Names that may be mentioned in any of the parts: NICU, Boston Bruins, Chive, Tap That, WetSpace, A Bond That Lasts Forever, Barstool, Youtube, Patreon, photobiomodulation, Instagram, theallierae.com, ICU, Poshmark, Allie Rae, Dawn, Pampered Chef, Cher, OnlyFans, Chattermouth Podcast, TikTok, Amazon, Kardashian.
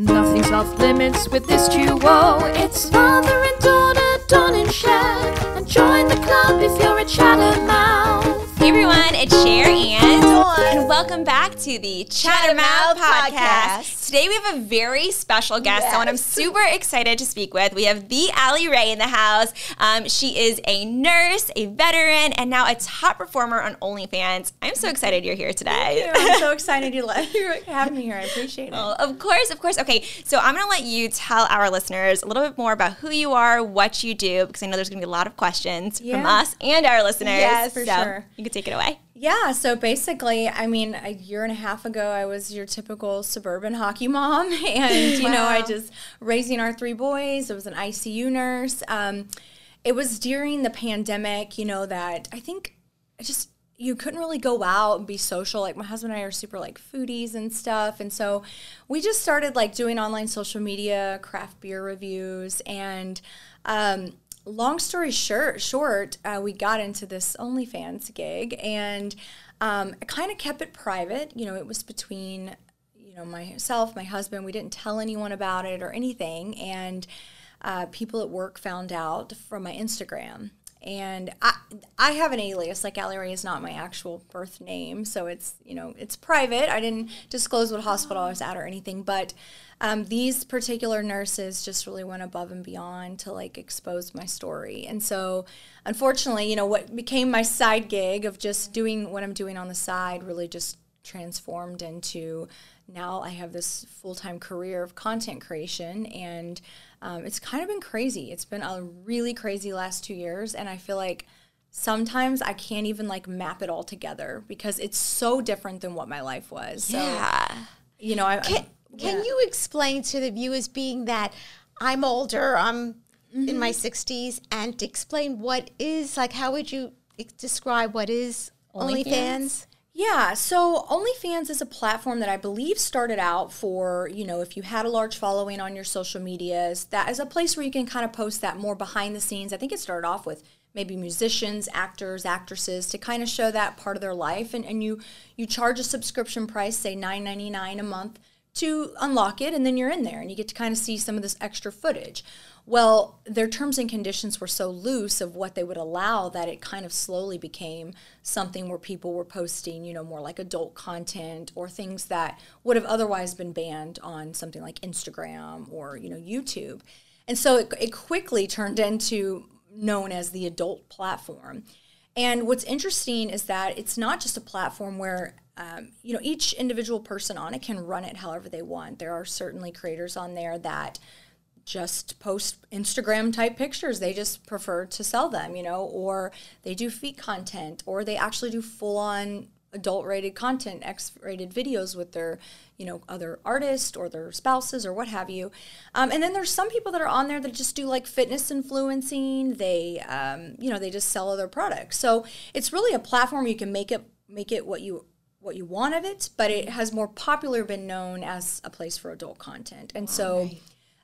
Nothing's off limits with this duo. It's father and daughter, Dawn and Cher. And join the club if you're a Chattermouth. Hey everyone, it's Cher and Dawn. And welcome back to the Chattermouth Podcast. Today we have a very special guest, someone I'm super excited to speak with. We have the Allie Rae in the house. She is a nurse, a veteran, and now a top performer on OnlyFans. I'm so excited you're here today. I'm so excited you have me here. I appreciate it. Oh, of course, of course. Okay, so I'm going to let you tell our listeners a little bit more about who you are, what you do, because I know there's going to be a lot of questions from us and our listeners. Yes, for sure. You can take it away. Yeah, so basically, I mean, a year and a half ago, I was your typical suburban hockey mom, and, you know, I just raising our three boys. I was an ICU nurse. It was during the pandemic, you know, that I think I just, you couldn't really go out and be social. Like, my husband and I are super, like, foodies and stuff, and so we just started, like, doing online social media, craft beer reviews, and, long story short, we got into this OnlyFans gig, and I kind of kept it private. You know, it was between, you know, myself, my husband. We didn't tell anyone about it or anything, and people at work found out from my Instagram. And I have an alias. Like, Allie Rae is not my actual birth name, so it's, you know, it's private. I didn't disclose what hospital I was at or anything, but these particular nurses just really went above and beyond to, like, expose my story. And so, unfortunately, you know, what became my side gig of just doing what I'm doing on the side really just transformed into now I have this full-time career of content creation, and it's kind of been crazy. It's been a really crazy last 2 years, and I feel like sometimes I can't even, like, map it all together because it's so different than what my life was. So, you know, Can you explain to the viewers, being that I'm older, I'm in my 60s, and explain what is, like, how would you describe what is OnlyFans? Yeah, so OnlyFans is a platform that I believe started out for, you know, if you had a large following on your social medias, that is a place where you can kind of post that more behind the scenes. I think it started off with maybe musicians, actors, actresses, to kind of show that part of their life. And you charge a subscription price, say $9.99 a month, to unlock it, and then you're in there, and you get to kind of see some of this extra footage. Well, their terms and conditions were so loose of what they would allow that it kind of slowly became something where people were posting, you know, more like adult content or things that would have otherwise been banned on something like Instagram or, you know, YouTube. And so it quickly turned into known as the adult platform. And what's interesting is that it's not just a platform where you know, each individual person on it can run it however they want. There are certainly creators on there that just post Instagram-type pictures. They just prefer to sell them, you know, or they do feet content, or they actually do full-on adult-rated content, X-rated videos with their, you know, other artists or their spouses or what have you. And then there's some people that are on there that just do, like, fitness influencing. They, you know, they just sell other products. So it's really a platform you can make it what you want of it, but it has more popular been known as a place for adult content. And so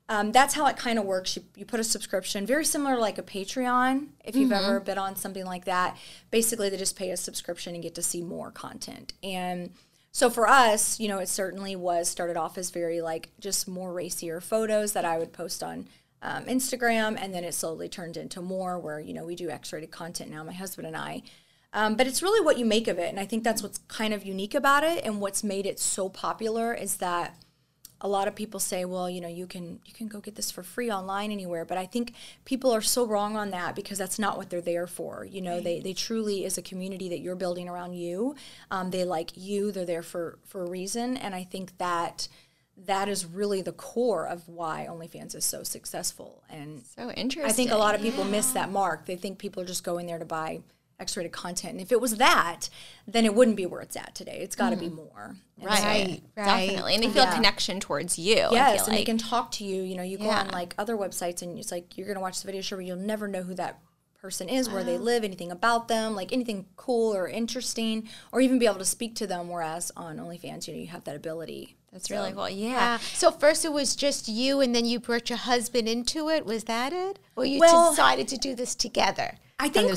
that's how it kind of works. You put a subscription, very similar to, like, a Patreon, if you've ever been on something like that. Basically, they just pay a subscription and get to see more content. And so for us, you know, it certainly was started off as very, like, just more racier photos that I would post on Instagram, and then it slowly turned into more where, you know, we do X-rated content now, my husband and I. But it's really what you make of it, and I think that's what's kind of unique about it, and what's made it so popular is that a lot of people say, well, you know, you can go get this for free online anywhere, but I think people are so wrong on that because that's not what they're there for. You know, they truly is a community that you're building around you. They like you. They're there for a reason, and I think that is really the core of why OnlyFans is so successful. And so interesting. I think a lot of people miss that mark. They think people are just going there to buy X-rated content, and if it was that, then it wouldn't be where it's at today. It's got to be more, right? Definitely, and they feel a connection towards you. Yes, and like, they can talk to you. You know, you go on, like, other websites, and it's like you're gonna watch the video show, but you'll never know who that person is, where they live, anything about them, like anything cool or interesting, or even be able to speak to them. Whereas on OnlyFans, you know, you have that ability. That's really cool. Yeah. So first it was just you, and then you brought your husband into it. Was that it? Or you decided to do this together? I think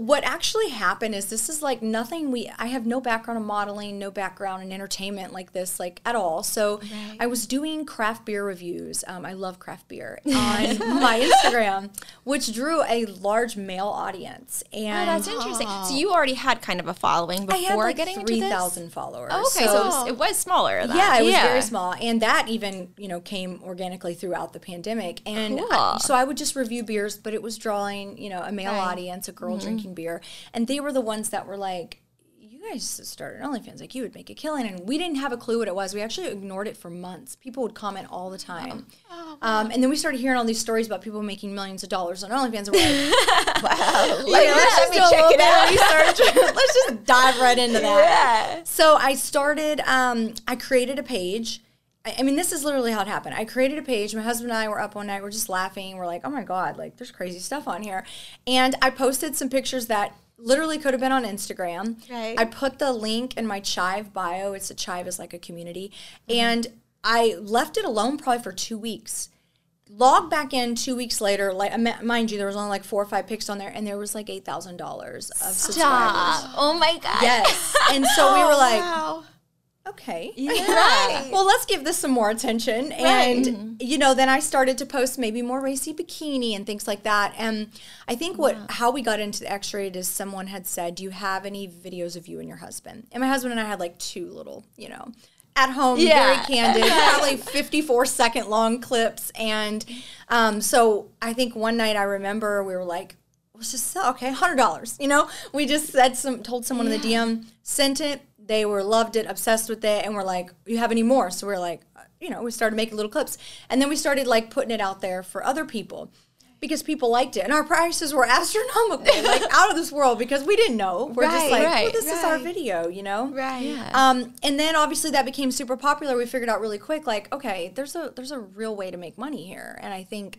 what actually happened is this is like nothing. I have no background in modeling, no background in entertainment like this, like at all. So right. I was doing craft beer reviews. I love craft beer on my Instagram, which drew a large male audience. And oh, that's interesting. So you already had kind of a following before getting 3,000 followers. Oh, okay, so it was smaller. Then. Yeah, it was very small, and that even came organically throughout the pandemic. And cool. So I would just review beers, but it was drawing a male audience. A girl drinking beer, and they were the ones that were like, you guys started OnlyFans, like you would make a killing. And we didn't have a clue what it was. We actually ignored it for months. People would comment all the time. Oh, wow. And then we started hearing all these stories about people making millions of dollars on OnlyFans, and we're like, wow, let's just dive right into that. Yeah. So I started, I created a page. I mean, this is literally how it happened. I created a page. My husband and I were up one night. We're just laughing. We're like, oh, my God, like, there's crazy stuff on here. And I posted some pictures that literally could have been on Instagram. Right. I put the link in my Chive bio. It's a Chive is like a community. Mm-hmm. And I left it alone probably for 2 weeks. Logged back in 2 weeks later. Like, mind you, there was only like 4 or 5 pics on there. And there was like $8,000 of subscribers. Oh, my God. Yes. And so we were like, wow. Okay. Yeah. Right. Well, let's give this some more attention. Right. And, then I started to post maybe more racy bikini and things like that. And I think how we got into the X-rated is someone had said, do you have any videos of you and your husband? And my husband and I had like 2 little, at home, very candid, probably 54-second long clips. And so I think one night I remember we were like, let's just sell, okay, $100. We just told someone in the DM, sent it. They loved it, obsessed with it, and we're like, you have any more? So we're like, we started making little clips. And then we started, like, putting it out there for other people because people liked it. And our prices were astronomical, like, out of this world because we didn't know. We're just like, well, this is our video, Right. Yeah. And then, obviously, that became super popular. We figured out really quick, like, okay, there's a real way to make money here. And I think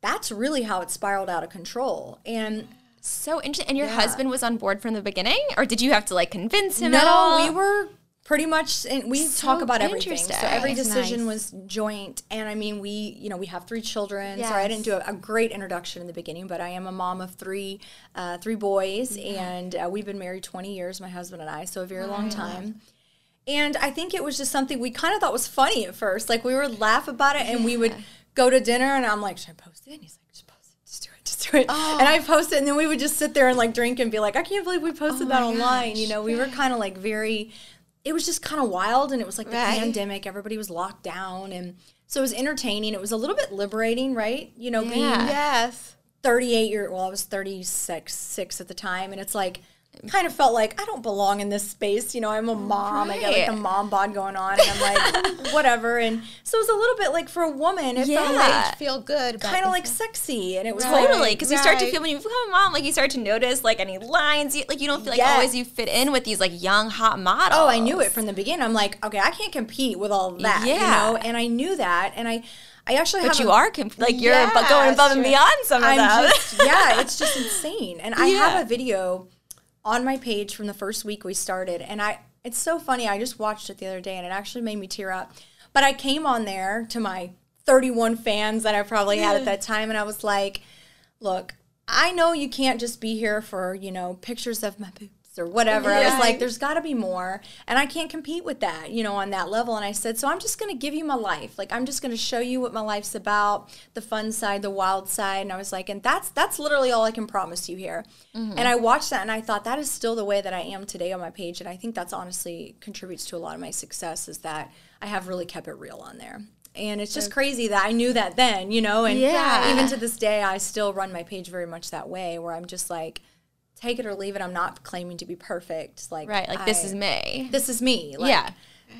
that's really how it spiraled out of control. And so interesting. And your husband was on board from the beginning? Or did you have to, like, convince him at all? No, we were pretty much, and we talk about everything. So every decision was joint. And, I mean, we, we have 3 children. Yes. Sorry, I didn't do a great introduction in the beginning, but I am a mom of 3 boys. Mm-hmm. And we've been married 20 years, my husband and I, so a very long time. And I think it was just something we kind of thought was funny at first. Like, we would laugh about it, and we would go to dinner, and I'm like, should I post it? And he's like, just post it. Just do it. Oh. And I posted, and then we would just sit there and like drink and be like, I can't believe we posted that online. Gosh. We were kind of like it was just kind of wild, and it was like the pandemic, everybody was locked down, and so it was entertaining. It was a little bit liberating, right? Being 38 I was 36 at the time, and it's like kind of felt like I don't belong in this space. I'm a mom. I got like a mom bod going on, and I'm like, whatever. And so it was a little bit like for a woman, it felt like feel good, kind of like sexy, and it was totally because you start to feel when you become a mom, like you start to notice like any lines, like you don't feel like always you fit in with these like young hot models. Oh, I knew it from the beginning. I'm like, okay, I can't compete with all that, and I knew that, and I actually have. But you are like you're going above and beyond some of them. It's just insane, and I have a video on my page from the first week we started. And it's so funny. I just watched it the other day, and it actually made me tear up. But I came on there to my 31 fans that I probably had at that time, and I was like, look, I know you can't just be here for, pictures of my boobs or whatever. I was like, there's got to be more, and I can't compete with that, on that level. And I said, so I'm just going to give you my life. Like, I'm just going to show you what my life's about, the fun side, the wild side. And I was like, and that's literally all I can promise you here. Mm-hmm. And I watched that, and I thought that is still the way that I am today on my page. And I think that's honestly contributes to a lot of my success, is that I have really kept it real on there. And it's just crazy that I knew that then, and even to this day, I still run my page very much that way, where I'm just like, take it or leave it. I'm not claiming to be perfect. Like, this is me. This is me. Like,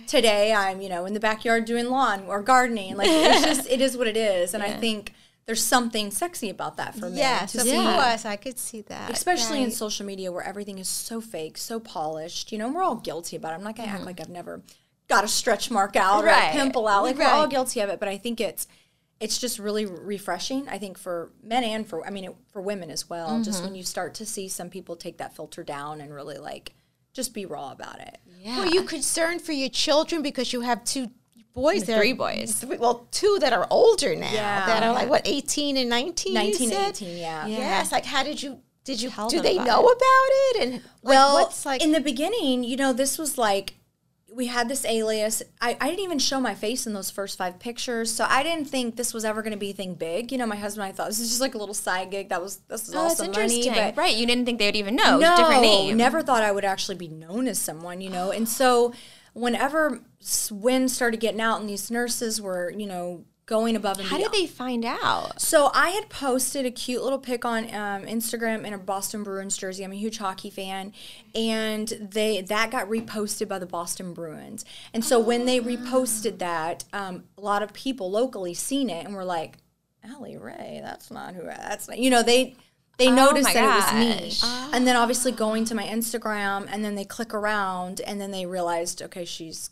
today I'm, in the backyard doing lawn or gardening. Like, it's just, it is what it is. And I think there's something sexy about that for me. Yeah, so for us, I could see that. Especially in social media, where everything is so fake, so polished. And we're all guilty about it. I'm not going to act like I've never got a stretch mark out or a pimple out. Like, we're all guilty of it. But I think it's just really refreshing, I think, for men and for women as well. Mm-hmm. Just when you start to see some people take that filter down and really, like, just be raw about it. Yeah. Well, you concerned for your children because you have 2 boys. There 3 boys. 2 that are older now. Yeah. That are, like, what, 18 and 19, 19 and 18, yeah. Yes. Like, how did you Did you tell them about it? Do they know about it? And well, in the beginning, you know, this was like, we had this alias. I didn't even show my face in those first 5 pictures, so I didn't think this was ever going to be a thing big. You know, my husband and I thought this is just like a little side gig. This is awesome money, but right? You didn't think they would even know. No, different name. Never thought I would actually be known as someone. You know, and so whenever Swin started getting out, and these nurses were, you know, going above and beyond. How did they find out? So I had posted a cute little pic on Instagram in a Boston Bruins jersey. I'm a huge hockey fan. And that got reposted by the Boston Bruins. And so when they reposted that, a lot of people locally seen it and were like, Allie Rae, that's not, you know, they noticed that it was me. Oh. And then obviously going to my Instagram, and then they click around, and then they realized, okay, she's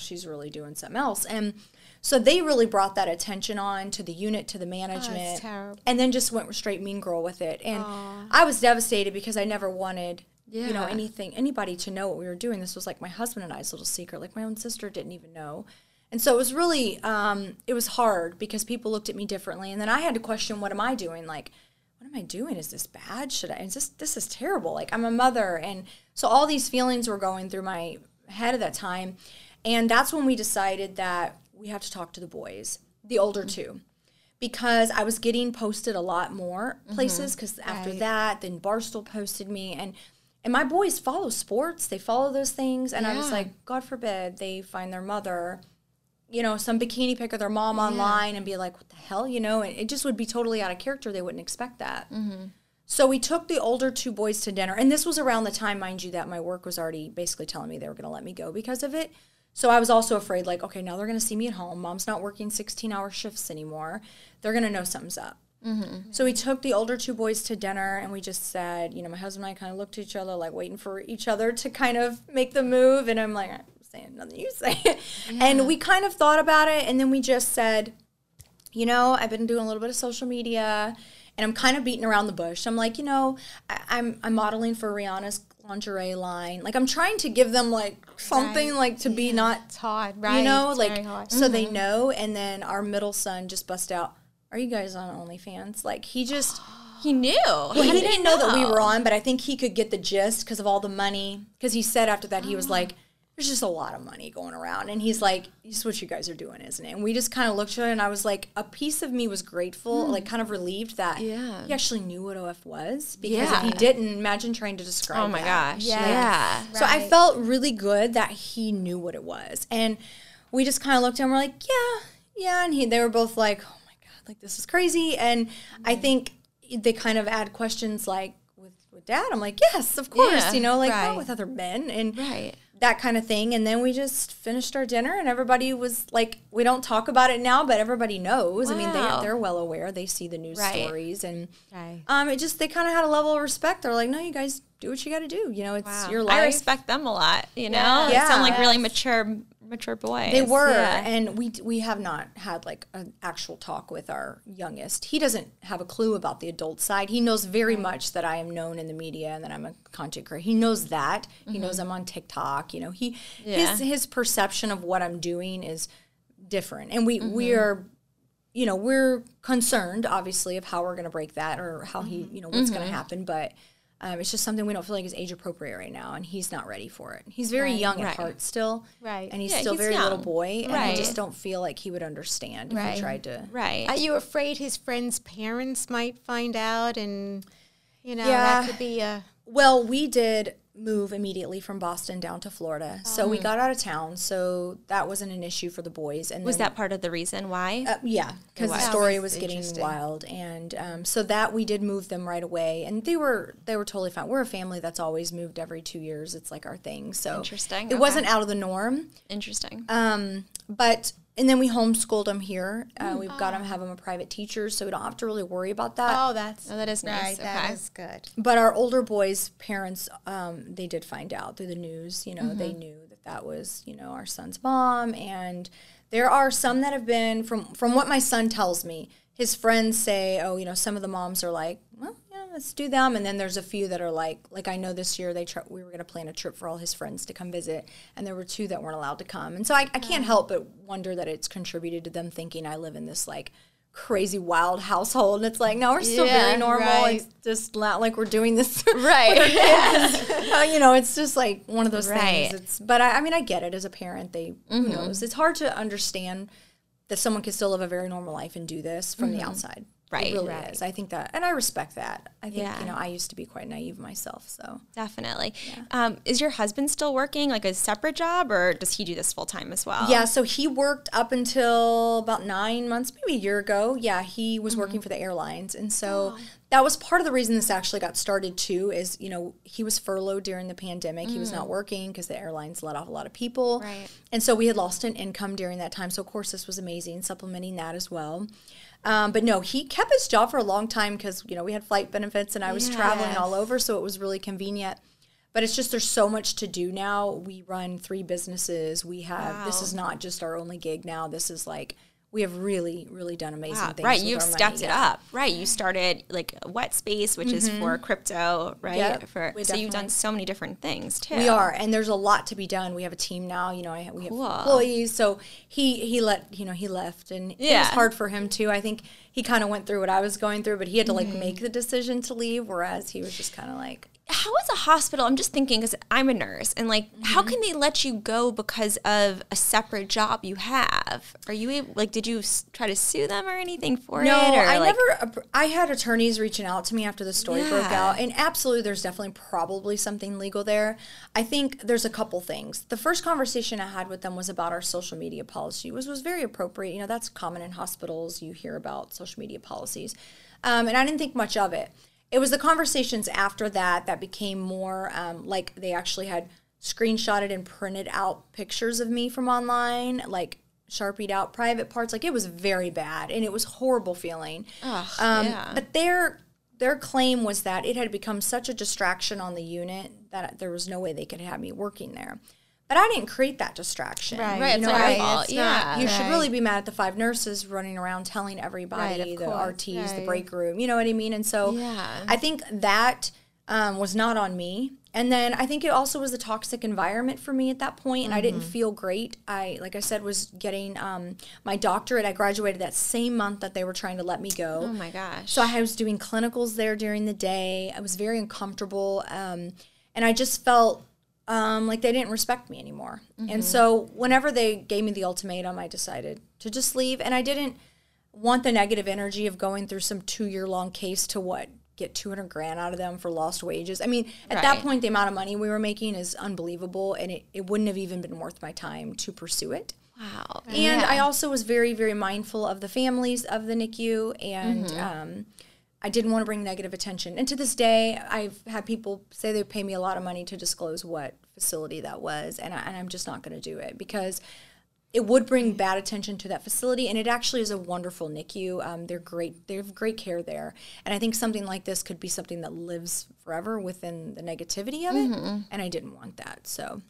really doing something else. And so they really brought that attention on to the unit, to the management. Oh, that's terrible. And then just went straight mean girl with it. And aww. I was devastated because I never wanted, you know, anybody to know what we were doing. This was like my husband and I's little secret. Like my own sister didn't even know. And so it was really, it was hard because people looked at me differently. And then I had to question, what am I doing? Like, what am I doing? Is this bad? This is terrible. Like, I'm a mother. And so all these feelings were going through my head at that time. And that's when we decided that we have to talk to the boys, the older two, because I was getting posted a lot more places because after that, then Barstool posted me. And my boys follow sports. They follow those things. And I was like, God forbid they find their mother, you know, some bikini pic of their mom online and be like, what the hell, you know? And it just would be totally out of character. They wouldn't expect that. So we took the older two boys to dinner. And this was around the time, mind you, that my work was already basically telling me they were going to let me go because of it. So I was also afraid, like, okay, now they're going to see me at home. Mom's not working 16-hour shifts anymore. They're going to know something's up. So we took the older two boys to dinner, and we just said, you know, my husband and I kind of looked at each other, like waiting for each other to kind of make the move. And I'm like, I'm saying nothing, you say it. And we kind of thought about it, and then we just said, you know, I've been doing a little bit of social media, and I'm kind of beating around the bush. I'm like, you know, I'm modeling for Rihanna's lingerie line. Like, I'm trying to give them, like, something, like, to be not... It's hard, right? You know, it's like, so they know. And then our middle son just bust out, are you guys on OnlyFans? Like, he just... He knew. Well, he didn't know that we were on, but I think he could get the gist because of all the money. Because he said after that, he was like, there's just a lot of money going around. And he's like, this is what you guys are doing, isn't it? And we just kind of looked at it, and I was like, a piece of me was grateful, like kind of relieved that he actually knew what OF was. Because if he didn't, imagine trying to describe that. Oh, my gosh. Yeah. Right. So I felt really good that he knew what it was. And we just kind of looked at him, we're like, yeah. And they were both like, oh, my God, like, this is crazy. And I think they kind of add questions like, with Dad, I'm like, yes, of course, you know, like, not with other men. And that kind of thing. And then we just finished our dinner, and everybody was like, we don't talk about it now, but everybody knows. Wow. I mean, they're well aware. They see the news stories, and it just, they kind of had a level of respect. They're like, no, you guys do what you got to do. You know, it's your life. I respect them a lot, you know? Yeah. They sound like really mature boys. They were. Yeah. And we have not had like an actual talk with our youngest. He doesn't have a clue about the adult side. He knows very much that I am known in the media and that I'm a content creator. He knows that. He knows I'm on TikTok. You know, his perception of what I'm doing is different. And we are, you know, we're concerned obviously of how we're going to break that or how he, you know, what's going to happen, but it's just something we don't feel like is age appropriate right now, and he's not ready for it. He's very young at heart still, and he's still very young. Little boy, and I just don't feel like he would understand if he tried to. Are you afraid his friend's parents might find out, and you know that could be a? Well, we did move immediately from Boston down to Florida, so we got out of town, so that wasn't an issue for the boys. And was that part of the reason why? Yeah, because the story was getting wild, and so that we did move them right away, and they were totally fine. We're a family that's always moved every 2 years; it's like our thing. So interesting. It wasn't out of the norm. Interesting. But and then we homeschooled them here. We've got them have them a private teacher, so we don't have to really worry about that. That is nice. That is good. But our older boys' parents. They did find out through the news, you know, they knew that was, you know, our son's mom. And there are some that have been, from what my son tells me, his friends say, oh, you know, some of the moms are like, well, yeah, let's do them. And then there's a few that are like I know this year we were going to plan a trip for all his friends to come visit. And there were 2 that weren't allowed to come. And so I can't help but wonder that it's contributed to them thinking I live in this, like, crazy wild household, and it's like, no, we're still very normal. Right. It's just not like we're doing this you know, it's just like one of those things. It's, but I mean, I get it as a parent. They who knows? It's hard to understand that someone can still live a very normal life and do this from the outside. Right. It really is. I think that, and I respect that. I think, you know, I used to be quite naive myself, so. Definitely. Yeah. Is your husband still working, like a separate job, or does he do this full time as well? Yeah, so he worked up until about 9 months, maybe a year ago. Yeah, he was working for the airlines. And so that was part of the reason this actually got started too, is, you know, he was furloughed during the pandemic. He was not working because the airlines let off a lot of people. Right. And so we had lost an income during that time. So, of course, this was amazing, supplementing that as well. But no, he kept his job for a long time because, you know, we had flight benefits and I was traveling all over, so it was really convenient. But it's just, there's so much to do now. We run 3 businesses. We have, this is not just our only gig now. This is like, we have really, really done amazing things. Right, you've stepped it up. Right, you started like WetSpace, which is for crypto, right? Yep, so you've done so many different things too. We are, and there's a lot to be done. We have a team now. You know, we have employees. So he left, and it was hard for him too. I think he kind of went through what I was going through, but he had to like make the decision to leave, whereas he was just kind of like. How is a hospital, I'm just thinking because I'm a nurse, and like how can they let you go because of a separate job you have? Are you able, like, did you try to sue them or anything for it? No, I never, I had attorneys reaching out to me after the story broke out, and absolutely there's definitely probably something legal there. I think there's a couple things. The first conversation I had with them was about our social media policy, which was very appropriate. You know, that's common in hospitals, you hear about social media policies, and I didn't think much of it. It was the conversations after that that became more like they actually had screenshotted and printed out pictures of me from online, like sharpied out private parts. Like it was very bad, and it was a horrible feeling. Ugh, but their claim was that it had become such a distraction on the unit that there was no way they could have me working there. But I didn't create that distraction. Right, right. You know, it's not your fault. Yeah, you should really be mad at the 5 nurses running around telling everybody, the RTs, the break room. You know what I mean? And so I think that was not on me. And then I think it also was a toxic environment for me at that point, and I didn't feel great. I, like I said, was getting my doctorate. I graduated that same month that they were trying to let me go. Oh my gosh! So I was doing clinicals there during the day. I was very uncomfortable, and I just felt. Like they didn't respect me anymore. And so whenever they gave me the ultimatum, I decided to just leave. And I didn't want the negative energy of going through some 2-year-long case to get 200 grand out of them for lost wages. I mean, at that point, the amount of money we were making is unbelievable. And it wouldn't have even been worth my time to pursue it. Wow. And I also was very, very mindful of the families of the NICU. And I didn't want to bring negative attention. And to this day, I've had people say they pay me a lot of money to disclose what facility that was, and I'm just not going to do it because it would bring bad attention to that facility, and it actually is a wonderful NICU. They're great. They have great care there. And I think something like this could be something that lives forever within the negativity of it, and I didn't want that. So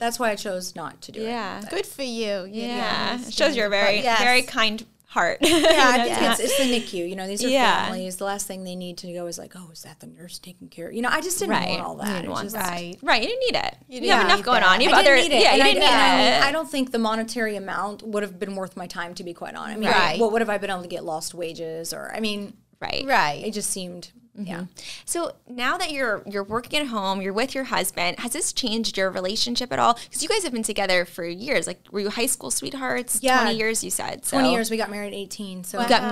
that's why I chose not to do it. Good for you. Yeah. It shows you're very, very kind heart. It's the NICU. You know, these are families. The last thing they need to go is like, oh, is that the nurse taking care? You know, I just didn't want all that. You didn't want just, right. You didn't need it. You have enough going on. You have didn't need it. Yeah, you didn't need it. I don't think the monetary amount would have been worth my time, to be quite honest. I mean, what would have I been able to get lost wages or, I mean, it just seemed, So now that you're working at home, you're with your husband, has this changed your relationship at all? Because you guys have been together for years. Like, were you high school sweethearts? Yeah. 20 years, you said. So. 20 years. We got married at 18. So you got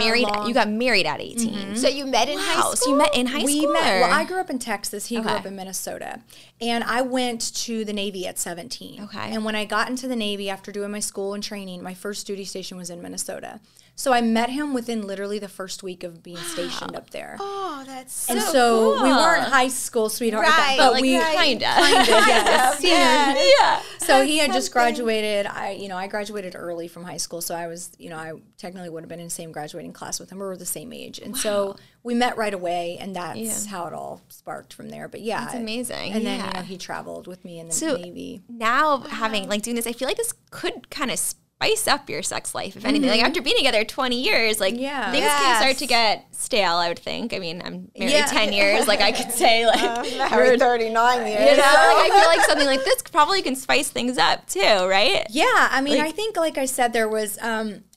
married at 18. So you met in high school? So you met in high school? We met. Well, I grew up in Texas. He grew up in Minnesota. And I went to the Navy at 17. Okay. And when I got into the Navy after doing my school and training, my first duty station was in Minnesota. So I met him within literally the first week of being stationed up there. Oh, that's so cool. And so we weren't high school sweethearts, but like we kind of. Yeah. So he had just graduated. I graduated early from high school, so I was, I technically would have been in the same graduating class with him. We were the same age, and so we met right away, and that's how it all sparked from there. But yeah, it's amazing. And then he traveled with me in the Navy. Now having doing this, I feel like this could kind of spice up your sex life, if anything. Like, after being together 20 years, like, things can start to get stale, I would think. I mean, I'm married 10 years. Like, I could say, like... married 39 years. You know? Like, I feel like something like this probably can spice things up, too, right? Yeah. I mean, like, I think, like I said, there was...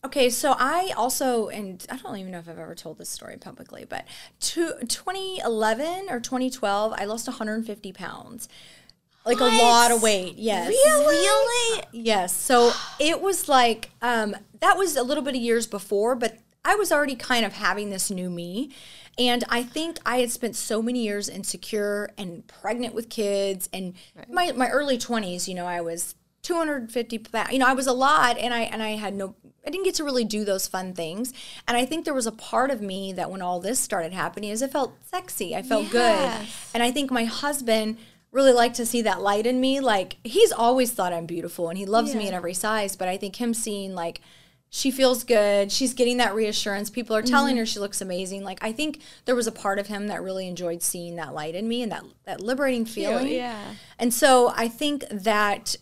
okay, so I also, and I don't even know if I've ever told this story publicly, but 2011 or 2012, I lost 150 pounds. Like, a lot of weight, yes. Really? Yes. So it was like, that was a little bit of years before, but I was already kind of having this new me. And I think I had spent so many years insecure and pregnant with kids. And my early 20s, you know, I was 250 pounds. You know, I was a lot, and I had no... I didn't get to really do those fun things. And I think there was a part of me that when all this started happening is I felt sexy. I felt good. And I think my husband really liked to see that light in me. Like, he's always thought I'm beautiful, and he loves me in every size. But I think him seeing, like, she feels good. She's getting that reassurance. People are telling her she looks amazing. Like, I think there was a part of him that really enjoyed seeing that light in me and that liberating feeling. Yeah. And so I think that,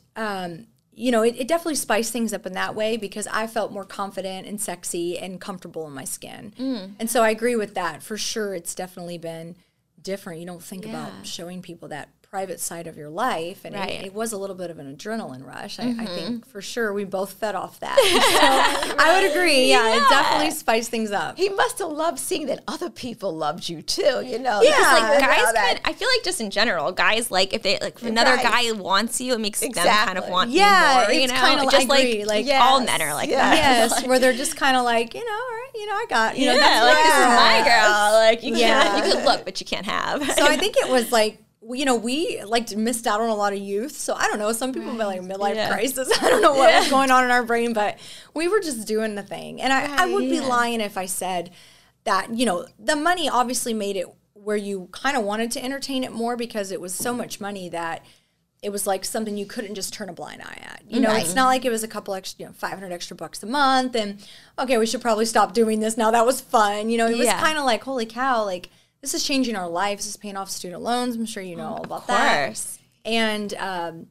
you know, it definitely spiced things up in that way, because I felt more confident and sexy and comfortable in my skin. And so I agree with that. For sure, it's definitely been different. You don't think about showing people that private side of your life. And it was a little bit of an adrenaline rush. I think for sure we both fed off that. So I would agree. Yeah, it definitely spiced things up. He must have loved seeing that other people loved you too, you know? Yeah. Because, like, guys could, I feel like just in general, guys, like, if they, like, if another guy wants you, it makes them kind of want you more, you know? Kind of, just like all men are like that. Yes, where they're just kind of like, you know, all right, you know, I got, you know, that's like, this is my girl. Like, you can't, you could look, but you can't have. So I think it was like, you know, we, like, missed out on a lot of youth. So, I don't know. Some people have been, like, midlife crisis. I don't know what was going on in our brain, but we were just doing the thing. And I would be lying if I said that, you know, the money obviously made it where you kind of wanted to entertain it more, because it was so much money that it was, like, something you couldn't just turn a blind eye at. You know, it's not like it was a couple extra, you know, 500 extra bucks a month. And, okay, we should probably stop doing this now. That was fun. You know, it was kind of like, holy cow, like, this is changing our lives. This is paying off student loans. I'm sure you know all about that. Of course. And,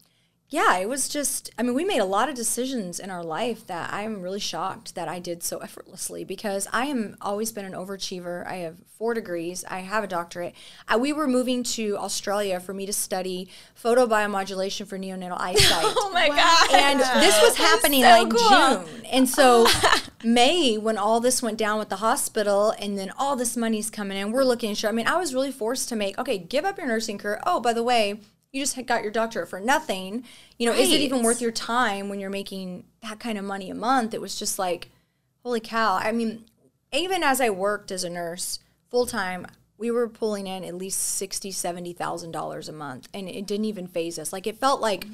yeah, it was just, I mean, we made a lot of decisions in our life that I'm really shocked that I did so effortlessly, because I am always been an overachiever. I have 4 degrees. I have a doctorate. We were moving to Australia for me to study photobiomodulation for neonatal eyesight. Oh, my God. And this was happening in June. And so May, when all this went down with the hospital, and then all this money's coming in, we're looking. I mean, I was really forced to make, okay, give up your nursing career. Oh, by the way, you just got your doctorate for nothing. You know, is it even worth your time when you're making that kind of money a month? It was just like, holy cow. I mean, even as I worked as a nurse full-time, we were pulling in at least $60,000, $70,000 a month, and it didn't even phase us. Like, it felt like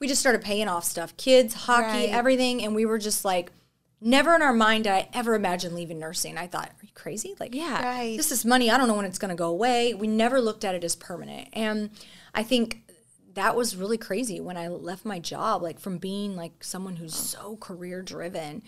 we just started paying off stuff, kids, hockey, everything, and we were just like, never in our mind did I ever imagine leaving nursing. I thought, are you crazy? Like, this is money. I don't know when it's going to go away. We never looked at it as permanent. And I think that was really crazy when I left my job, like, from being, like, someone who's so career-driven.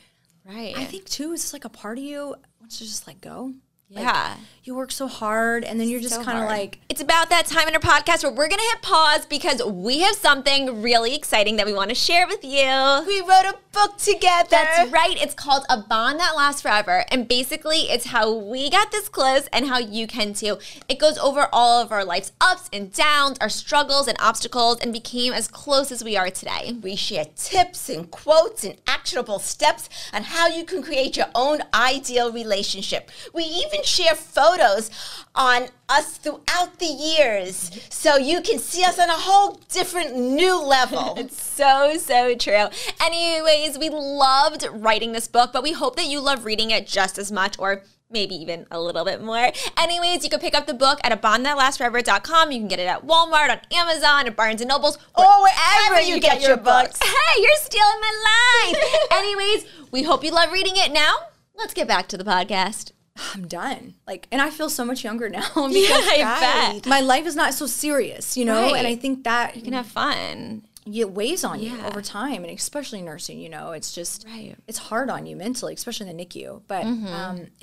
Right. I think, too, it's like a part of you wants to just, like, go. Yeah. Like, you work so hard, and then you're just so kind of like... It's about that time in our podcast where we're going to hit pause, because we have something really exciting that we want to share with you. We wrote a book together. That's right. It's called A Bond That Lasts Forever, and basically it's how we got this close and how you can too. It goes over all of our life's ups and downs, our struggles and obstacles, and became as close as we are today. We share tips and quotes and actionable steps on how you can create your own ideal relationship. We even share photos on us throughout the years, so you can see us on a whole different new level. It's so true. Anyways, we loved writing this book, but we hope that you love reading it just as much, or maybe even a little bit more. Anyways, you can pick up the book at abondthatlastforever.com. You can get it at Walmart, on Amazon, at Barnes & Nobles, or wherever you get your books. Hey, you're stealing my line. Anyways, we hope you love reading it. Now, let's get back to the podcast. I'm done. Like, and I feel so much younger now, because my life is not so serious, you know? And I think that you can have fun. It weighs on you over time, and especially nursing, you know, it's just, it's hard on you mentally, especially in the NICU. But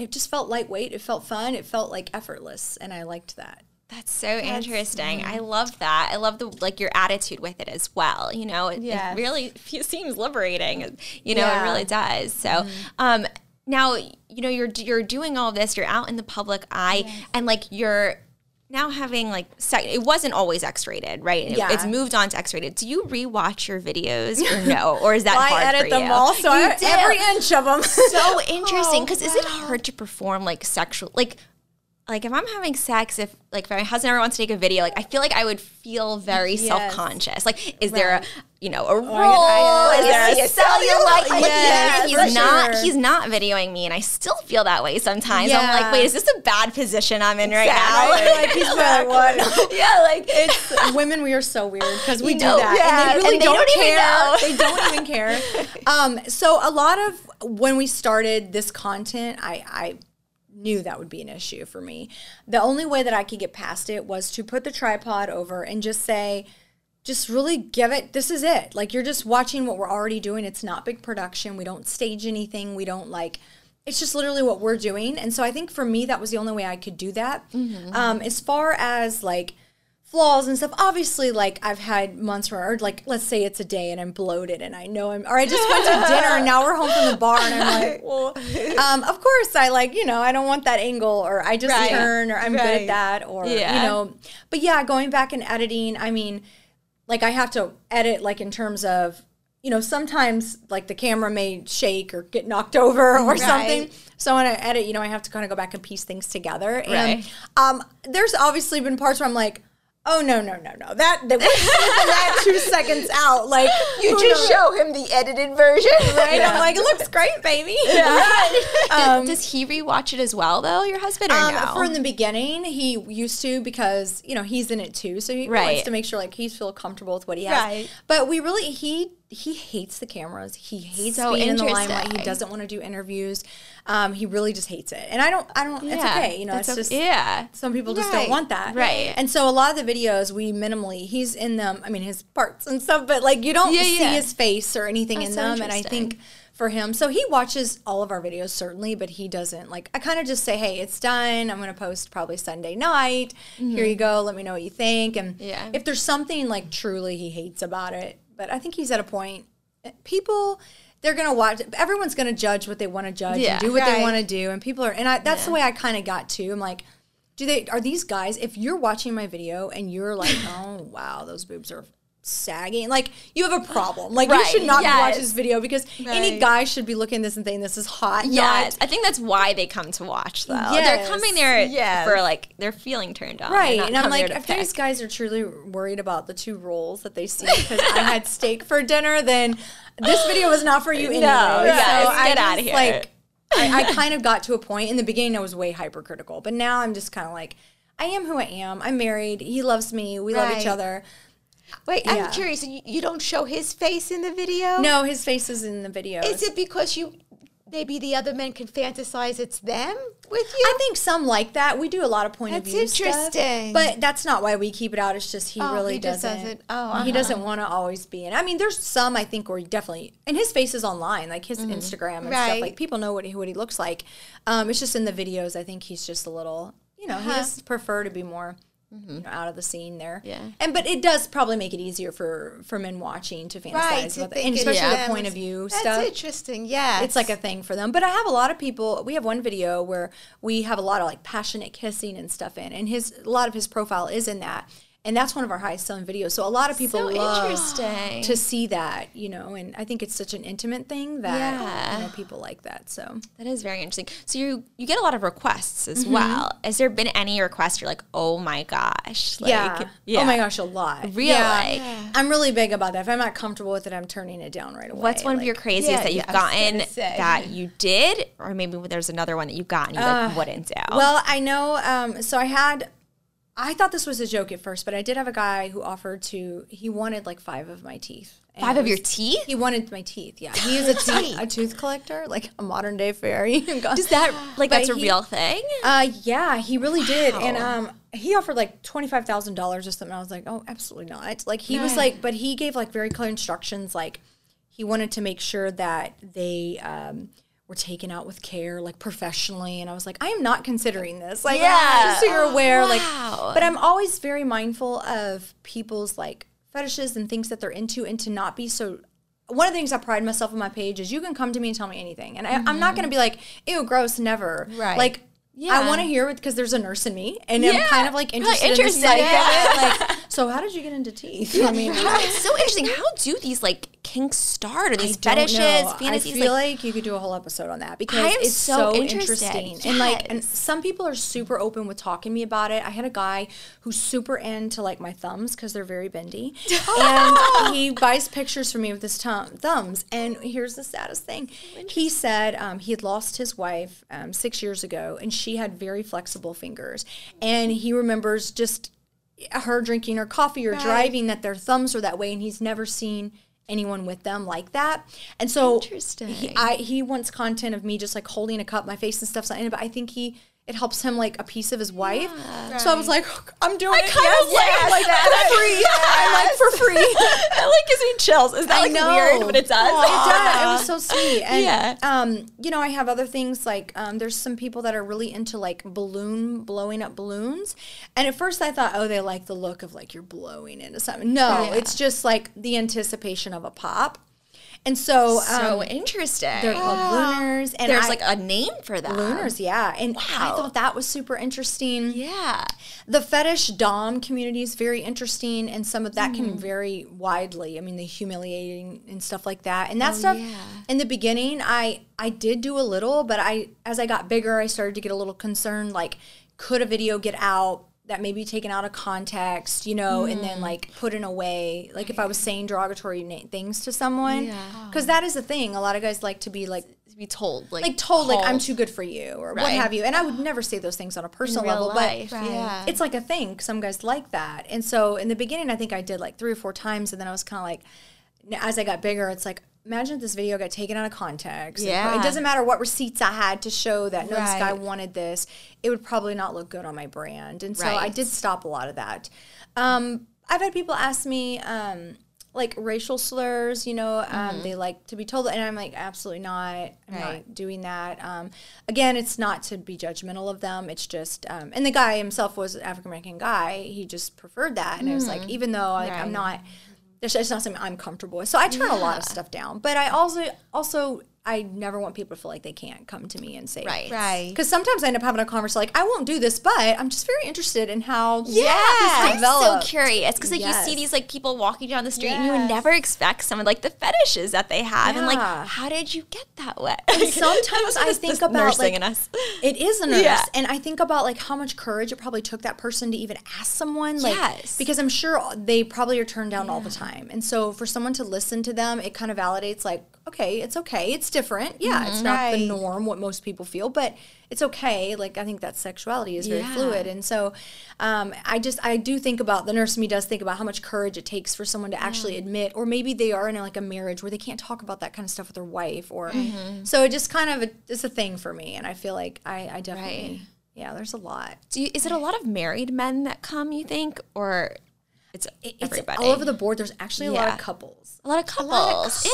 it just felt lightweight. It felt fun. It felt like effortless. And I liked that. That's so interesting. I love that. I love the your attitude with it as well. You know, it really seems liberating. You know, it really does. So now, you know, you're doing all this. You're out in the public eye, and you're now having it wasn't always X-rated, right? It's moved on to X-rated. Do you rewatch your videos or no? Or is that hard for you? I edit them all, so I edit every inch of them. So interesting, because is it hard to perform sexual, like if I'm having sex, if my husband ever wants to take a video, I feel I would feel very self-conscious. Is there a, a roll? Is there a cellulite? He's not videoing me, and I still feel that way sometimes. I'm wait, is this a bad position I'm in right now? He's like, what? It's, women, we are so weird because we do that. And they really don't even care. They don't even care. So a lot of, when we started this content, I knew that would be an issue for me. The only way that I could get past it was to put the tripod over and just say, just really give it, this is it. You're just watching what we're already doing. It's not big production. We don't stage anything. We don't it's just literally what we're doing. And so I think for me, that was the only way I could do that. Mm-hmm. As far as flaws and stuff, obviously, I've had months where, let's say it's a day and I'm bloated and I know or I just went to dinner and now we're home from the bar and I'm well, of course I I don't want that angle, or I just turn, or I'm good at that, or, but going back and editing, I mean, I have to edit, in terms of, sometimes the camera may shake or get knocked over or something. So when I edit, I have to kind of go back and piece things together. And, there's obviously been parts where I'm oh, no. That we're taking that 2 seconds out. You just show him the edited version, right? Yeah. I'm it looks great, baby. Yeah. Does he rewatch it as well, though, your husband, or no? For in the beginning, he used to, because, he's in it too. So he wants to make sure, he feels comfortable with what he has. Right. But we really, he hates the cameras. He hates being in the limelight. He doesn't want to do interviews. He really just hates it. And I don't, it's okay. It's just, some people just don't want that. Right. And so a lot of the videos, we minimally, he's in them, I mean, his parts and stuff, but you don't see his face or anything in them. And I think for him, so he watches all of our videos, certainly, but he doesn't, I kind of just say, hey, it's done. I'm going to post probably Sunday night. Mm-hmm. Here you go. Let me know what you think. And if there's something truly he hates about it, but I think he's at a point, people, they're going to watch, everyone's going to judge what they want to judge and do what they want to do. And people are, that's the way I kind of got to. I'm are these guys, if you're watching my video and you're oh, wow, those boobs are sagging, you have a problem. You should not watch this video, because any guy should be looking at this and thinking this is hot. Yes, I think that's why they come to watch, though. Yes. They're coming there for they're feeling turned on. Right, and I'm if these guys are truly worried about the two rolls that they see because I had steak for dinner, then this video was not for you anyway. So get out of here. I kind of got to a point, in the beginning I was way hypercritical, but now I'm just kind of I am who I am. I'm married. He loves me. We love each other. Wait, I'm curious. You don't show his face in the video? No, his face is in the video. Is it because maybe the other men can fantasize it's them with you? I think some like that. We do a lot of point of view stuff. That's interesting. But that's not why we keep it out. It's just he doesn't. He doesn't want to always be in. I mean, there's some, I think, where he definitely, and his face is online, his Instagram and stuff. People know what he looks like. It's just in the videos, I think he's just a little, he just prefer to be more out of the scene there. Yeah. But it does probably make it easier for men watching to fantasize about that. And especially the point of view stuff. That's interesting, it's a thing for them. But I have a lot of people, we have one video where we have a lot of passionate kissing and stuff in. And a lot of his profile is in that. And that's one of our highest selling videos. So a lot of people love to see that, and I think it's such an intimate thing that people like that. So that is very interesting. So you get a lot of requests as well. Has there been any requests you're oh my gosh? Oh my gosh, a lot. Really? Yeah. I'm really big about that. If I'm not comfortable with it, I'm turning it down right away. What's one of your craziest that you've gotten that you did? Or maybe there's another one that you got and you wouldn't do? Well, I know, so I thought this was a joke at first, but I did have a guy who offered he wanted five of my teeth. And five of your teeth? He wanted my teeth, yeah. He is a tooth collector, a modern day fairy. Does that, that's a real thing? Yeah, he really did. And he offered $25,000 or something. I was oh, absolutely not. He was but he gave very clear instructions. He wanted to make sure that they were taken out with care, like professionally. And I was like, I am not considering this. Like, just so you're aware. Like, but I'm always very mindful of people's like fetishes and things that they're into, and to not be so. One of the things I pride myself on my page is you can come to me and tell me anything. And I'm not going to be like, ew, gross, never. Right. Like, I want to hear it because there's a nurse in me, and I'm kind of like interested in the psych of it. Like, so how did you get into teeth? I mean, it's so interesting. How do these like kinks start, or these fetishes, fantasies? I feel like you could do a whole episode on that because it's so interesting. Yes. And like, and some people are super open with talking to me about it. I had a guy who's super into like my thumbs because they're very bendy, and he buys pictures for me with his thumbs. And here's the saddest thing: he said he had lost his wife 6 years ago, and she had very flexible fingers, and he remembers just her drinking her coffee or driving that their thumbs are that way, and he's never seen anyone with them like that. And so he wants content of me just like holding a cup, my face and stuff, but I think it helps him like a piece of his wife. Yeah, so I was like, I'm doing it. For free. That like gives me chills. Is that weird, but it does. It was so sweet. And you know, I have other things like there's some people that are really into like blowing up balloons. And at first I thought, oh, they like the look of like you're blowing into something. No, it's just like the anticipation of a pop. And so, so interesting. They're called lunars. And there's like a name for that. Lunars, yeah. And I thought that was super interesting. Yeah. The fetish dom community is very interesting, and some of that can vary widely. I mean, the humiliating and stuff like that. And that stuff, in the beginning, I did do a little, but as I got bigger, I started to get a little concerned, like, could a video get out that may be taken out of context, you know, and then, like, put in a way, like, if I was saying derogatory things to someone. Because that is a thing. A lot of guys like to be, like, told, I'm too good for you or what have you. And I would never say those things on a personal level, but it's, like, a thing. Some guys like that. And so, in the beginning, I think I did, like, 3 or 4 times, and then I was kind of like, as I got bigger, it's like, imagine if this video got taken out of context. Yeah. It doesn't matter what receipts I had to show that, no, this guy wanted this. It would probably not look good on my brand. And so I did stop a lot of that. I've had people ask me, like, racial slurs, you know, they like to be told. And I'm like, absolutely not. I'm not doing that. Again, it's not to be judgmental of them. It's just, and the guy himself was an African-American guy. He just preferred that. And it was like, even though like, I'm not... It's not something I'm comfortable with. So I turn a lot of stuff down. But I also I never want people to feel like they can't come to me and say because sometimes I end up having a conversation like, I won't do this, but I'm just very interested in how this developed. I'm so curious because like you see these like people walking down the street and you would never expect someone like the fetishes that they have and like, how did you get that way? And sometimes I think about nursing like, in us. It is a nurse and I think about like how much courage it probably took that person to even ask someone like because I'm sure they probably are turned down all the time, and so for someone to listen to them, it kind of validates like, okay, it's different. It's not the norm, what most people feel, but it's okay. Like, I think that sexuality is very fluid. And so I do think about, the nurse in me does think about how much courage it takes for someone to actually admit, or maybe they are in like a marriage where they can't talk about that kind of stuff with their wife, or so it just kind of, it's a thing for me. And I feel like I definitely, yeah, there's a lot. Is it a lot of married men that come, you think, or... It's everybody. All over the board. There's actually a lot of couples. Interesting.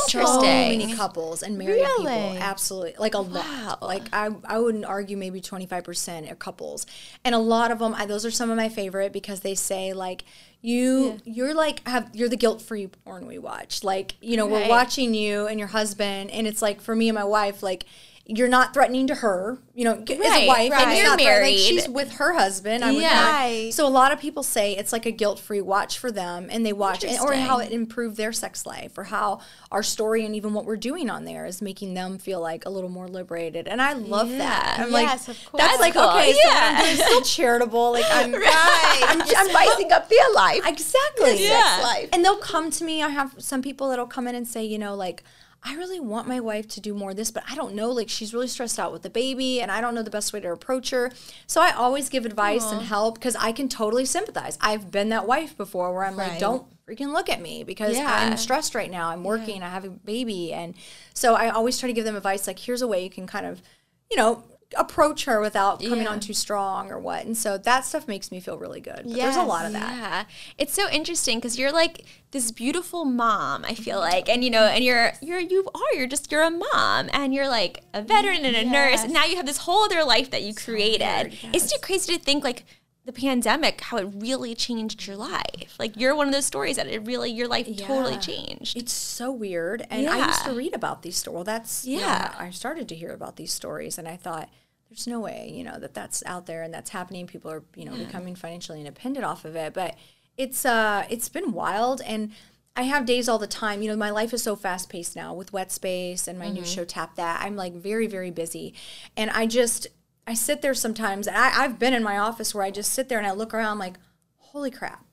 So many couples and married people. Absolutely. Like a lot. Like I wouldn't argue maybe 25% are couples. And a lot of them, those are some of my favorite because they say like, you're the guilt-free porn we watch. Like, you know, we're watching you and your husband, and it's like for me and my wife, like, you're not threatening to her, you know, as a wife. And you're married. Like, she's with her husband. I'm with her. So a lot of people say it's like a guilt-free watch for them, and they watch it, or how it improved their sex life, or how our story and even what we're doing on there is making them feel like a little more liberated. And I love that. I'm like, of course. That's like, cool. Okay, so I'm still charitable. Like I'm I'm spicing up their life. Exactly. Yeah. Sex life. And they'll come to me. I have some people that'll come in and say, you know, like, I really want my wife to do more of this, but I don't know. Like, she's really stressed out with the baby, and I don't know the best way to approach her. So I always give advice and help because I can totally sympathize. I've been that wife before where I'm like, don't freaking look at me because I'm stressed right now. I'm working. I have a baby. And so I always try to give them advice like, here's a way you can kind of, you know, approach her without coming on too strong or what. And so that stuff makes me feel really good. But there's a lot of that. It's so interesting because you're like this beautiful mom, I feel like, and you know, and you're a mom, and you're like a veteran and a nurse, and now you have this whole other life that you created. Isn't it crazy to think like the pandemic, how it really changed your life? Like, you're one of those stories that it really, your life totally changed. It's so weird. And I used to read about these stories. Well, that's, you know, I started to hear about these stories, and I thought, there's no way, you know, that that's out there and that's happening. People are, you know, becoming financially independent off of it. But it's been wild. And I have days all the time. You know, my life is so fast paced now with WetSpace and my new show, Tap That. I'm like very, very busy. And I sit there sometimes, and I've been in my office where I just sit there and I look around, I'm like, holy crap.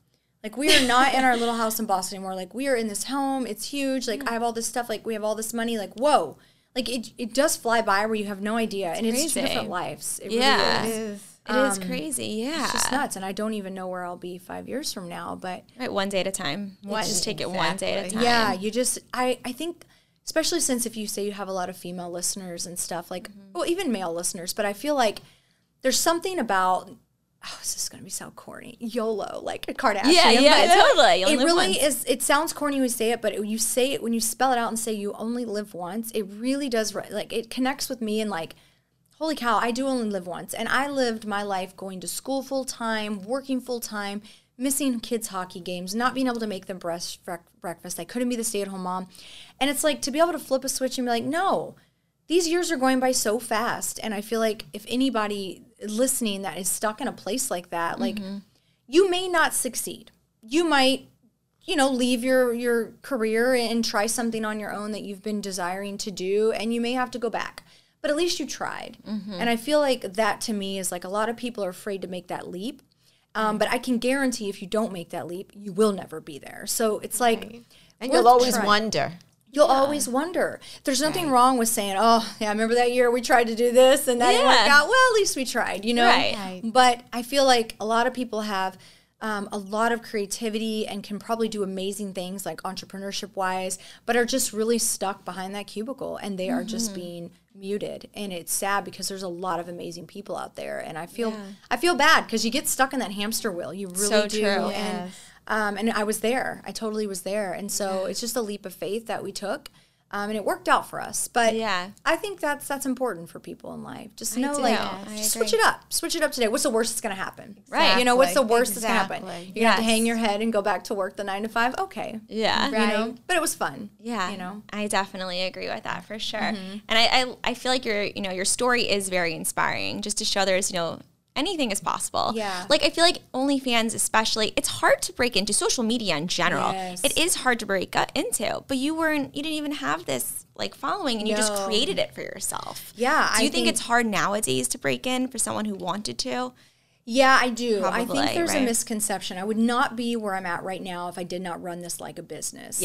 Like, we are not in our little house in Boston anymore. Like, we are in this home. It's huge. Like, I have all this stuff. Like, we have all this money. Like, whoa. Like, it does fly by where you have no idea. It's crazy. It's two different lives. It really is. It is crazy, It's just nuts, and I don't even know where I'll be 5 years from now. But one day at a time. Just take it one day at a time. Yeah, you just I think, especially since if you say you have a lot of female listeners and stuff, like, well, even male listeners, but I feel like there's something about, oh, this is going to be so corny, YOLO, like a Kardashian. Yeah, totally. It really is, it sounds corny when you say it, but you say it, when you spell it out and say you only live once, it really does, like, it connects with me, and like, holy cow, I do only live once. And I lived my life going to school full time, working full time, missing kids' hockey games, not being able to make them breakfast. I couldn't be the stay-at-home mom. And it's like, to be able to flip a switch and be like, no, these years are going by so fast. And I feel like if anybody listening that is stuck in a place like that, like, you may not succeed. You might, you know, leave your career and try something on your own that you've been desiring to do, and you may have to go back. But at least you tried. And I feel like that, to me, is like, a lot of people are afraid to make that leap. But I can guarantee if you don't make that leap, you will never be there. So it's like, and you'll always wonder. You'll always wonder. There's nothing wrong with saying, oh, yeah, I remember that year we tried to do this and that didn't work out. Well, at least we tried, you know. But I feel like a lot of people have a lot of creativity and can probably do amazing things, like entrepreneurship-wise, but are just really stuck behind that cubicle, and they are just being muted. And it's sad because there's a lot of amazing people out there, and I feel bad because you get stuck in that hamster wheel. You really do. And I was there. I totally was there. And so it's just a leap of faith that we took, and it worked out for us. But I think that's important for people in life. Just know, like, just switch it up. Switch it up today. What's the worst that's going to happen? You know, what's the worst that's going to happen? You're going to have to hang your head and go back to work the 9 to 5. Okay. You know, but it was fun. You know, I definitely agree with that for sure. And I feel like your story is very inspiring, just to show others, you know, anything is possible. Like, I feel like OnlyFans especially, it's hard to break into social media in general. It is hard to break into, but you didn't even have this, like, following, and you just created it for yourself. Do you think it's hard nowadays to break in for someone who wanted to? Yeah, I do. Probably, I think there's a misconception. I would not be where I'm at right now if I did not run this like a business.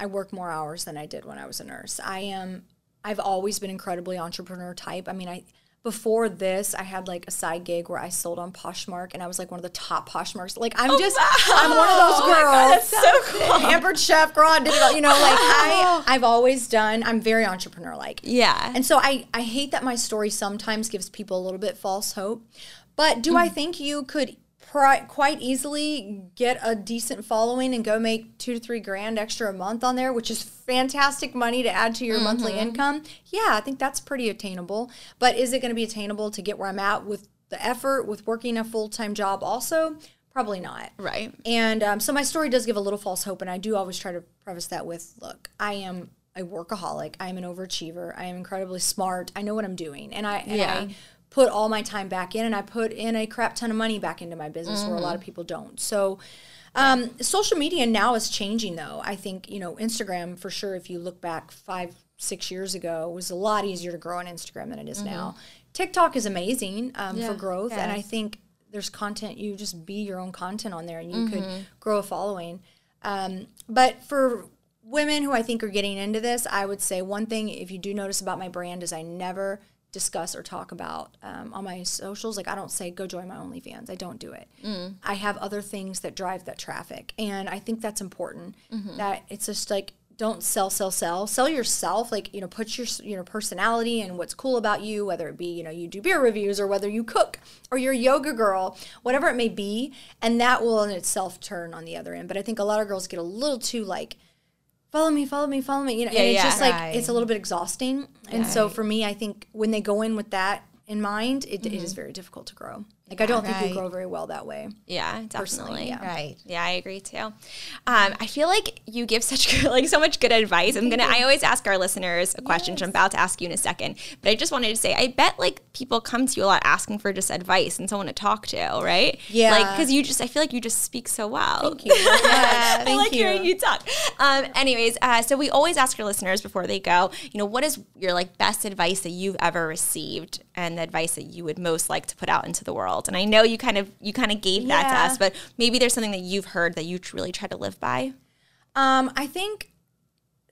I work more hours than I did when I was a nurse. I've always been incredibly entrepreneur type. I mean, before this, I had, like, a side gig where I sold on Poshmark, and I was, like, one of the top Poshmarks. Like, I'm one of those girls. God, that's so cool. Pampered Chef, girl, digital, you know, like, I've always done, I'm very entrepreneur-like. And so I hate that my story sometimes gives people a little bit false hope. But do I think you could quite easily get a decent following and go make $2 to $3 grand extra a month on there, which is fantastic money to add to your monthly income? Yeah, I think that's pretty attainable. But is it going to be attainable to get where I'm at with the effort, with working a full-time job also? Probably not. And so my story does give a little false hope, and I do always try to preface that with, look, I am a workaholic. I am an overachiever. I am incredibly smart. I know what I'm doing. And I put all my time back in, and I put in a crap ton of money back into my business where a lot of people don't. So social media now is changing, though. I think, you know, Instagram, for sure, if you look back 5-6 years ago, it was a lot easier to grow on Instagram than it is now. TikTok is amazing for growth, and I think there's content. You just be your own content on there, and you could grow a following. But for women who I think are getting into this, I would say one thing, if you do notice about my brand, is I never – discuss or talk about on my socials. Like, I don't say, go join my OnlyFans. I don't do it. I have other things that drive that traffic. And I think that's important, that it's just like, don't sell. Sell yourself. Like, you know, put your, you know, personality and what's cool about you, whether it be, you know, you do beer reviews or whether you cook or you're a yoga girl, whatever it may be. And that will in itself turn on the other end. But I think a lot of girls get a little too like, follow me, you know, and it's just like, it's a little bit exhausting. And so for me, I think when they go in with that in mind, it is very difficult to grow. Like, I don't think you grow very well that way. Yeah, definitely. Yeah. Right. Yeah, I agree too. I feel like you give such good, like, so much good advice. I always ask our listeners a question, which I'm about to ask you in a second. But I just wanted to say, I bet, like, people come to you a lot asking for just advice and someone to talk to, right? Yeah. Like, because you just, I feel like you just speak so well. Thank you. Yeah, I like hearing you talk. So we always ask our listeners before they go, you know, what is your, like, best advice that you've ever received and the advice that you would most like to put out into the world? And I know you kind of gave that to us, but maybe there's something that you've heard that you really try to live by. I think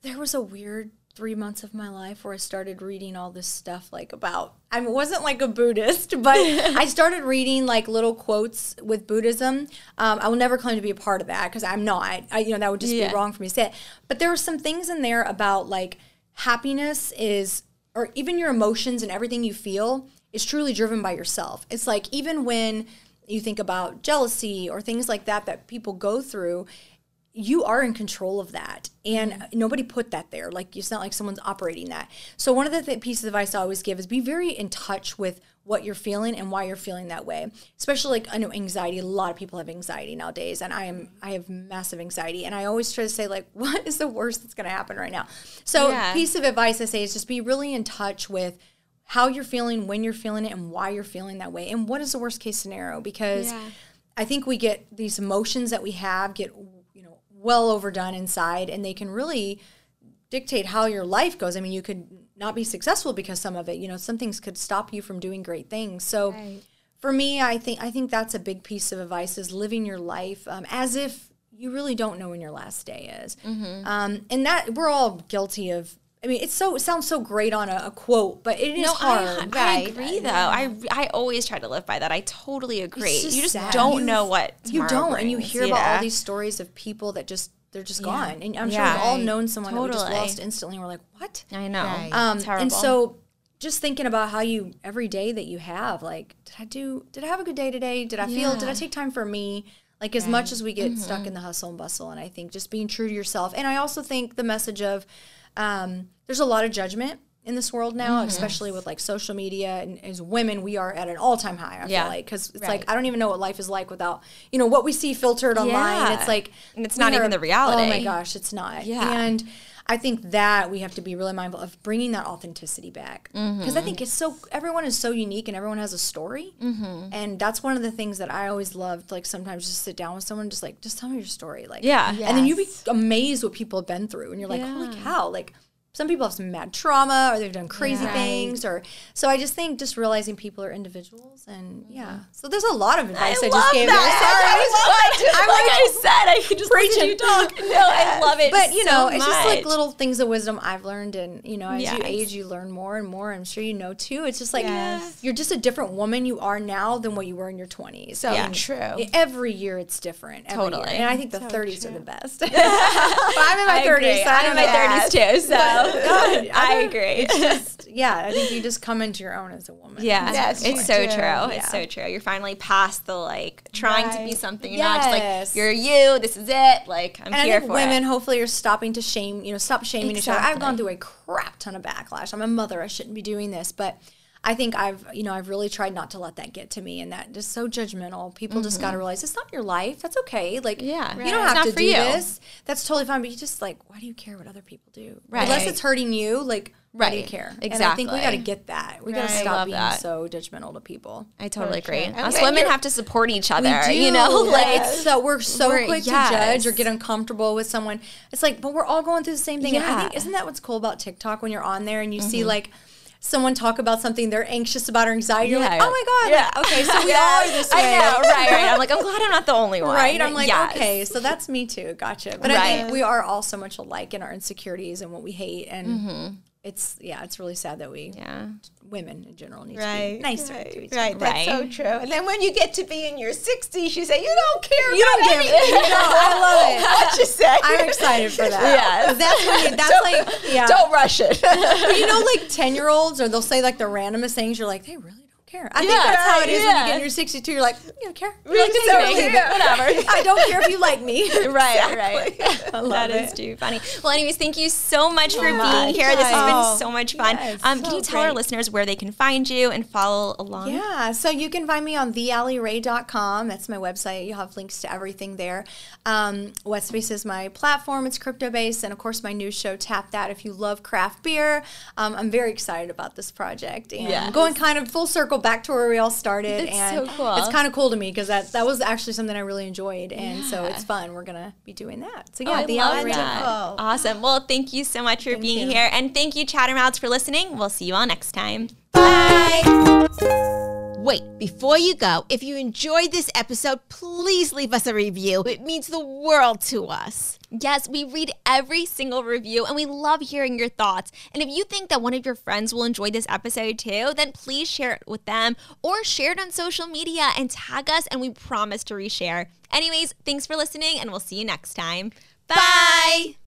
there was a weird 3 months of my life where I started reading all this stuff, like, about, I wasn't like a Buddhist, but I started reading like little quotes with Buddhism. I will never claim to be a part of that because I'm not. You know, that would just be wrong for me to say it. But there were some things in there about like happiness is, or even your emotions and everything you feel, it's truly driven by yourself. It's like, even when you think about jealousy or things like that that people go through, you are in control of that. And nobody put that there. Like, it's not like someone's operating that. So one of the pieces of advice I always give is be very in touch with what you're feeling and why you're feeling that way. Especially, like, I know anxiety, a lot of people have anxiety nowadays, and I have massive anxiety, and I always try to say, like, what is the worst that's gonna happen right now? So a piece of advice I say is just be really in touch with how you're feeling, when you're feeling it, and why you're feeling that way, and what is the worst case scenario, because I think we get these emotions that we have get, you know, well overdone inside, and they can really dictate how your life goes. I mean, you could not be successful because some of it, you know, some things could stop you from doing great things. So for me, I think that's a big piece of advice, is living your life as if you really don't know when your last day is. And that we're all guilty of. I mean, it sounds so great on a quote, but it is hard. I agree, though. I always try to live by that. I totally agree. You just don't know what tomorrow brings. And you hear about all these stories of people that just, they're just gone. And I'm sure we've all known someone that we just lost instantly. And we're like, what? I know. Terrible. And so just thinking about how you, every day that you have, like, did I have a good day today? Did I feel, did I take time for me? Like, as much as we get stuck in the hustle and bustle, and I think just being true to yourself. And I also think the message of, there's a lot of judgment in this world now, especially with like social media, and as women, we are at an all-time high, I feel like, because it's like, I don't even know what life is like without, you know, what we see filtered online. It's like, and it's not even the reality. Oh my gosh, it's not. And I think that we have to be really mindful of bringing that authenticity back, because I think it's so, everyone is so unique and everyone has a story, and that's one of the things that I always loved. Like, sometimes just sit down with someone, just like, just tell me your story, like, and then you'd be amazed what people have been through, and you're like, holy cow, like, some people have some mad trauma, or they've done crazy things, or so. I just think just realizing people are individuals, and So there's a lot of advice I just gave. That. Sorry, I could just preach and talk. No, I love it. But you know, it's just like little things of wisdom I've learned, and you know, as you age, you learn more and more. I'm sure you know too. It's just like you're just a different woman you are now than what you were in your 20s. So true. Every year it's different. Totally. And I think the 30s are the best. Well, I'm in my 30s. So I'm in my 30s too. So. God, I agree. It's just, I think you just come into your own as a woman. It's so true. It's so true. You're finally past the, like, trying to be something. You're not just like, you're you, this is it. Like, I'm here for it. And I think women, hopefully, are stopping to shame, you know, stop shaming each other. I've gone through a crap ton of backlash. I'm a mother. I shouldn't be doing this. But I think I've really tried not to let that get to me, and that is so judgmental. People just got to realize it's not your life. That's okay. Like, you don't have to do this. That's totally fine. But you just, like, why do you care what other people do? Right. Unless it's hurting you, like, why do you care? Exactly. And I think we got to get that. We got to stop being so judgmental to people. I totally agree. Us women have to support each other. We do. You know, like, it's so, we're quick to judge or get uncomfortable with someone. It's like, but we're all going through the same thing. And I think, isn't that what's cool about TikTok, when you're on there and you see, like, someone talk about something they're anxious about or anxiety, you're like, oh my God, like, okay, so we all are this way. I know, right. I'm like, I'm glad I'm not the only one. Right, I'm like, okay, so that's me too, gotcha. But I think we are all so much alike in our insecurities and what we hate, and it's, yeah, it's really sad that we, women in general, need to be nicer to each other. Right, that's so true. And then when you get to be in your 60s, you say, you don't care about anything. You know, I love it. What you say. I'm excited for that. Yeah. That's when you, don't rush it. But you know, like 10-year-olds, or they'll say like the randomest things, you're like, they really don't care. I think that's how it is when you get in your 62, you're like, you don't care. Really, whatever. I don't care if you like me. Right. I love that. That is too funny. Well, anyways, thank you so much for being here. This has been so much fun. Can you tell our listeners where they can find you and follow along? Yeah, so you can find me on theallierae.com. That's my website. You'll have links to everything there. WetSpace is my platform. It's crypto-based. And, of course, my new show, Tap That, if you love craft beer. I'm very excited about this project. And I'm going kind of full circle back to where we all started. And so cool. It's kind of cool to me because that was actually something I really enjoyed. And so it's fun. We're going to be doing that. So, yeah, wonderful. Awesome. Well, thank you so much for being here. And thank you, Chattermouths, for listening. We'll see you all next time. Bye. Wait, before you go, if you enjoyed this episode, please leave us a review. It means the world to us. Yes, we read every single review and we love hearing your thoughts. And if you think that one of your friends will enjoy this episode too, then please share it with them or share it on social media and tag us, and we promise to reshare. Anyways, thanks for listening, and we'll see you next time. Bye. Bye.